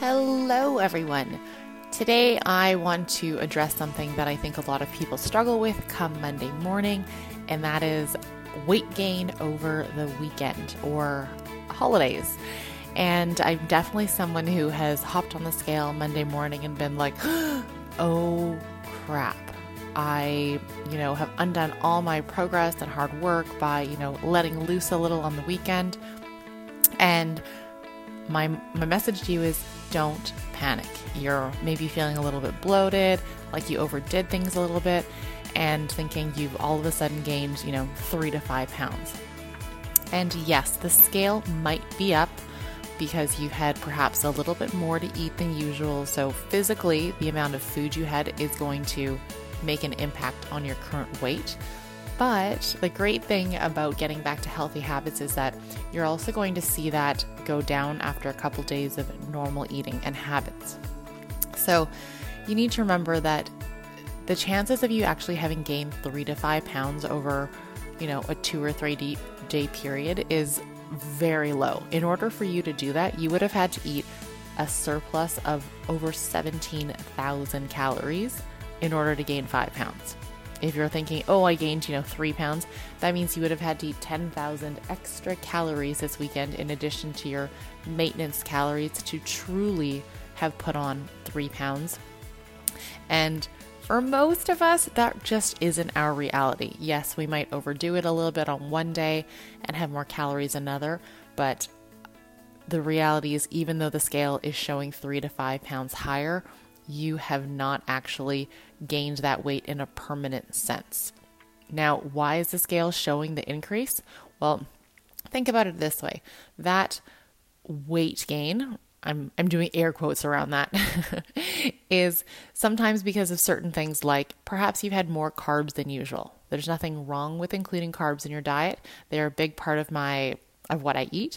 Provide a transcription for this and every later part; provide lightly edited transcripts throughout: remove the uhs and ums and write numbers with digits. Hello everyone! Today I want to address something that I think a lot of people struggle with come Monday morning, and that is weight gain over the weekend or holidays. And I'm definitely someone who has hopped on the scale Monday morning and been like, oh crap, I have undone all my progress and hard work by letting loose a little on the weekend. And my message to you is, don't panic. You're maybe feeling a little bit bloated, like you overdid things a little bit, and thinking you've all of a sudden gained, 3 to 5 pounds. And yes, the scale might be up because you had perhaps a little bit more to eat than usual. So physically, the amount of food you had is going to make an impact on your current weight. But the great thing about getting back to healthy habits is that you're also going to see that go down after a couple days of normal eating and habits. So you need to remember that the chances of you actually having gained 3 to 5 pounds over, a 2 or 3 day period is very low. In order for you to do that, you would have had to eat a surplus of over 17,000 calories in order to gain 5 pounds. If you're thinking, oh, I gained, 3 pounds, that means you would have had to eat 10,000 extra calories this weekend in addition to your maintenance calories to truly have put on 3 pounds. And for most of us, that just isn't our reality. Yes, we might overdo it a little bit on one day and have more calories another, but the reality is, even though the scale is showing 3 to 5 pounds higher, you have not actually gained that weight in a permanent sense. Now, why is the scale showing the increase? Well, think about it this way. That weight gain, I'm doing air quotes around that, is sometimes because of certain things, like perhaps you've had more carbs than usual. There's nothing wrong with including carbs in your diet. They're a big part of what I eat,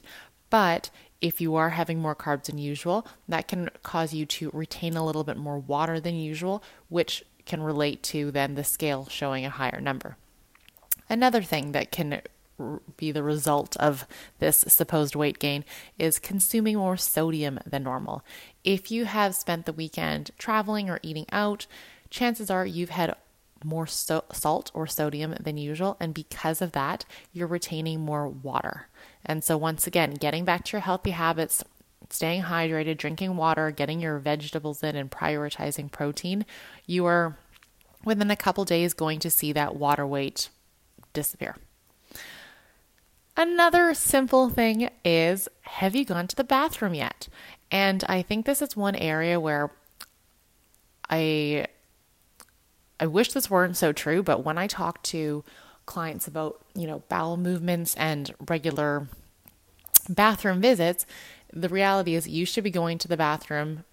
but if you are having more carbs than usual, that can cause you to retain a little bit more water than usual, which can relate to then the scale showing a higher number. Another thing that can be the result of this supposed weight gain is consuming more sodium than normal. If you have spent the weekend traveling or eating out, chances are you've had more salt or sodium than usual, and because of that, you're retaining more water. And so once again, getting back to your healthy habits, staying hydrated, drinking water, getting your vegetables in, and prioritizing protein, you are within a couple days going to see that water weight disappear. Another simple thing is, have you gone to the bathroom yet? And I think this is one area where I wish this weren't so true, but when I talk to clients about, bowel movements and regular bathroom visits, the reality is you should be going to the bathroom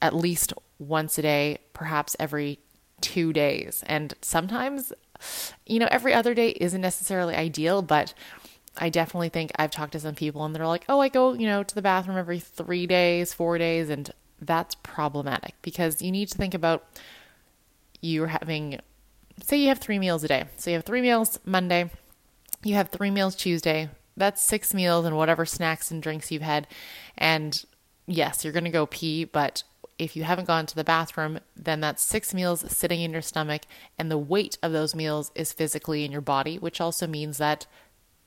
at least once a day, perhaps every 2 days. And sometimes, every other day isn't necessarily ideal, but I definitely think I've talked to some people and they're like, oh, I go, to the bathroom every 3 days, 4 days. And that's problematic because you need to think about, say you have 3 meals a day. So you have 3 meals Monday, you have 3 meals Tuesday, that's 6 meals and whatever snacks and drinks you've had. And yes, you're going to go pee, but if you haven't gone to the bathroom, then that's 6 meals sitting in your stomach, and the weight of those meals is physically in your body, which also means that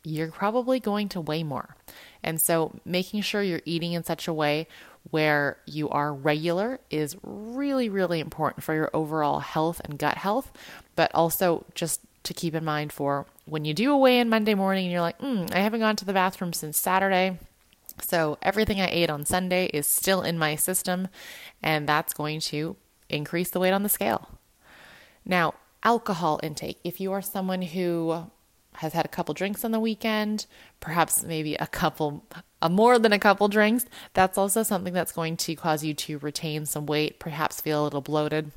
you're probably going to weigh more. And so making sure you're eating in such a way where you are regular is really, really important for your overall health and gut health, but also just to keep in mind for when you do a weigh-in Monday morning and you're like, I haven't gone to the bathroom since Saturday, so everything I ate on Sunday is still in my system, and that's going to increase the weight on the scale. Now, alcohol intake. If you are someone who has had a couple drinks on the weekend, perhaps maybe more than a couple drinks, that's also something that's going to cause you to retain some weight, perhaps feel a little bloated.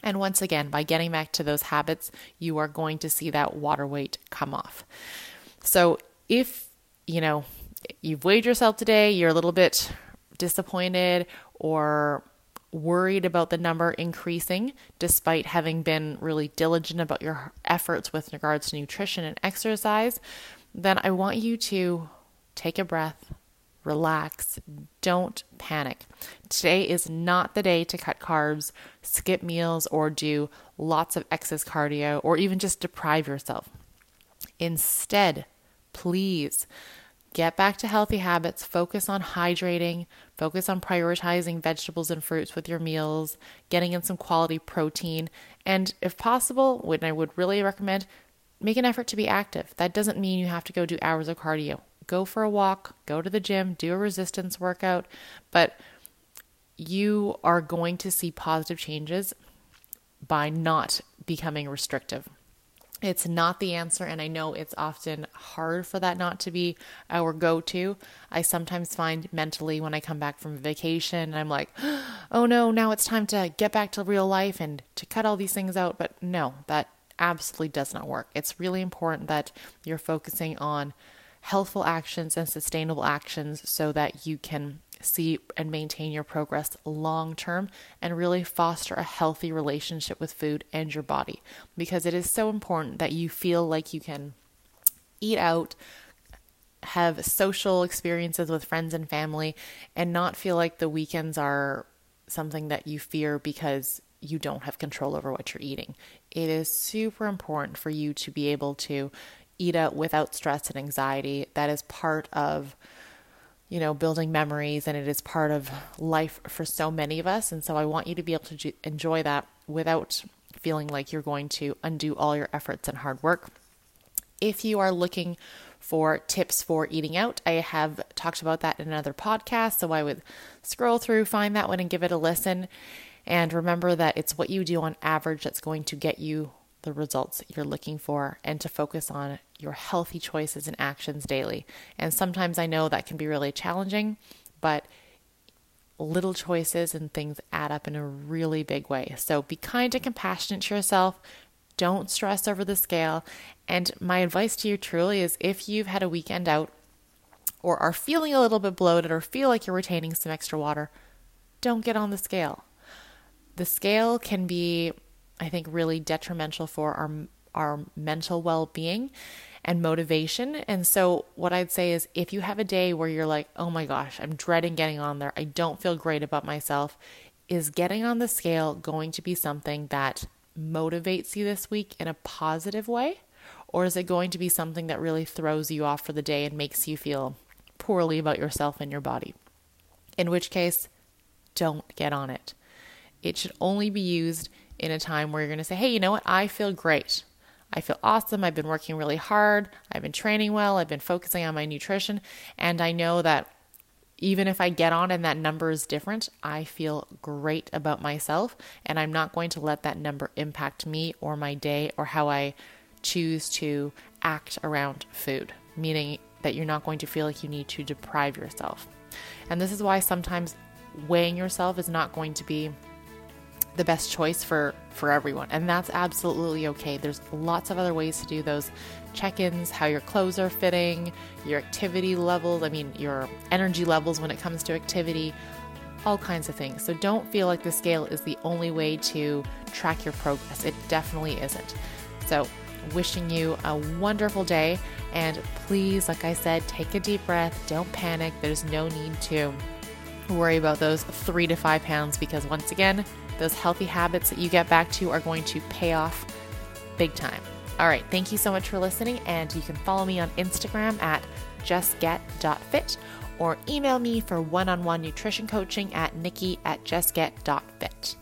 And once again, by getting back to those habits, you are going to see that water weight come off. So if, you've weighed yourself today, you're a little bit disappointed or worried about the number increasing despite having been really diligent about your efforts with regards to nutrition and exercise, then I want you to take a breath, relax, don't panic. Today is not the day to cut carbs, skip meals, or do lots of excess cardio, or even just deprive yourself. Instead, please get back to healthy habits, focus on hydrating, focus on prioritizing vegetables and fruits with your meals, getting in some quality protein, and if possible, which I would really recommend, make an effort to be active. That doesn't mean you have to go do hours of cardio. Go for a walk, go to the gym, do a resistance workout, but you are going to see positive changes by not becoming restrictive. It's not the answer, and I know it's often hard for that not to be our go-to. I sometimes find mentally when I come back from vacation, I'm like, oh no, now it's time to get back to real life and to cut all these things out. But no, that absolutely does not work. It's really important that you're focusing on healthful actions and sustainable actions so that you can see and maintain your progress long term and really foster a healthy relationship with food and your body, because it is so important that you feel like you can eat out, have social experiences with friends and family, and not feel like the weekends are something that you fear because you don't have control over what you're eating. It is super important for you to be able to eat out without stress and anxiety. That is part of building memories, and it is part of life for so many of us. And so I want you to be able to enjoy that without feeling like you're going to undo all your efforts and hard work. If you are looking for tips for eating out, I have talked about that in another podcast. So I would scroll through, find that one and give it a listen. And remember that it's what you do on average that's going to get you the results you're looking for, and to focus on your healthy choices and actions daily. And sometimes I know that can be really challenging, but little choices and things add up in a really big way. So be kind and compassionate to yourself. Don't stress over the scale. And my advice to you truly is, if you've had a weekend out or are feeling a little bit bloated or feel like you're retaining some extra water, don't get on the scale. The scale can be, I think, really detrimental for our mental well-being and motivation. And so what I'd say is, if you have a day where you're like, oh my gosh, I'm dreading getting on there, I don't feel great about myself, is getting on the scale going to be something that motivates you this week in a positive way? Or is it going to be something that really throws you off for the day and makes you feel poorly about yourself and your body? In which case, don't get on it. It should only be used in a time where you're going to say, hey, you know what? I feel great. I feel awesome. I've been working really hard. I've been training well. I've been focusing on my nutrition. And I know that even if I get on and that number is different, I feel great about myself. And I'm not going to let that number impact me or my day or how I choose to act around food, meaning that you're not going to feel like you need to deprive yourself. And this is why sometimes weighing yourself is not going to be the best choice for everyone. And that's absolutely okay. There's lots of other ways to do those check-ins, how your clothes are fitting, your activity levels, your energy levels when it comes to activity, all kinds of things. So don't feel like the scale is the only way to track your progress. It definitely isn't. So wishing you a wonderful day. And please, like I said, take a deep breath. Don't panic. There's no need to worry about those 3 to 5 pounds, because once again, those healthy habits that you get back to are going to pay off big time. All right. Thank you so much for listening. And you can follow me on Instagram at justget.fit, or email me for one-on-one nutrition coaching at nikki@justget.fit.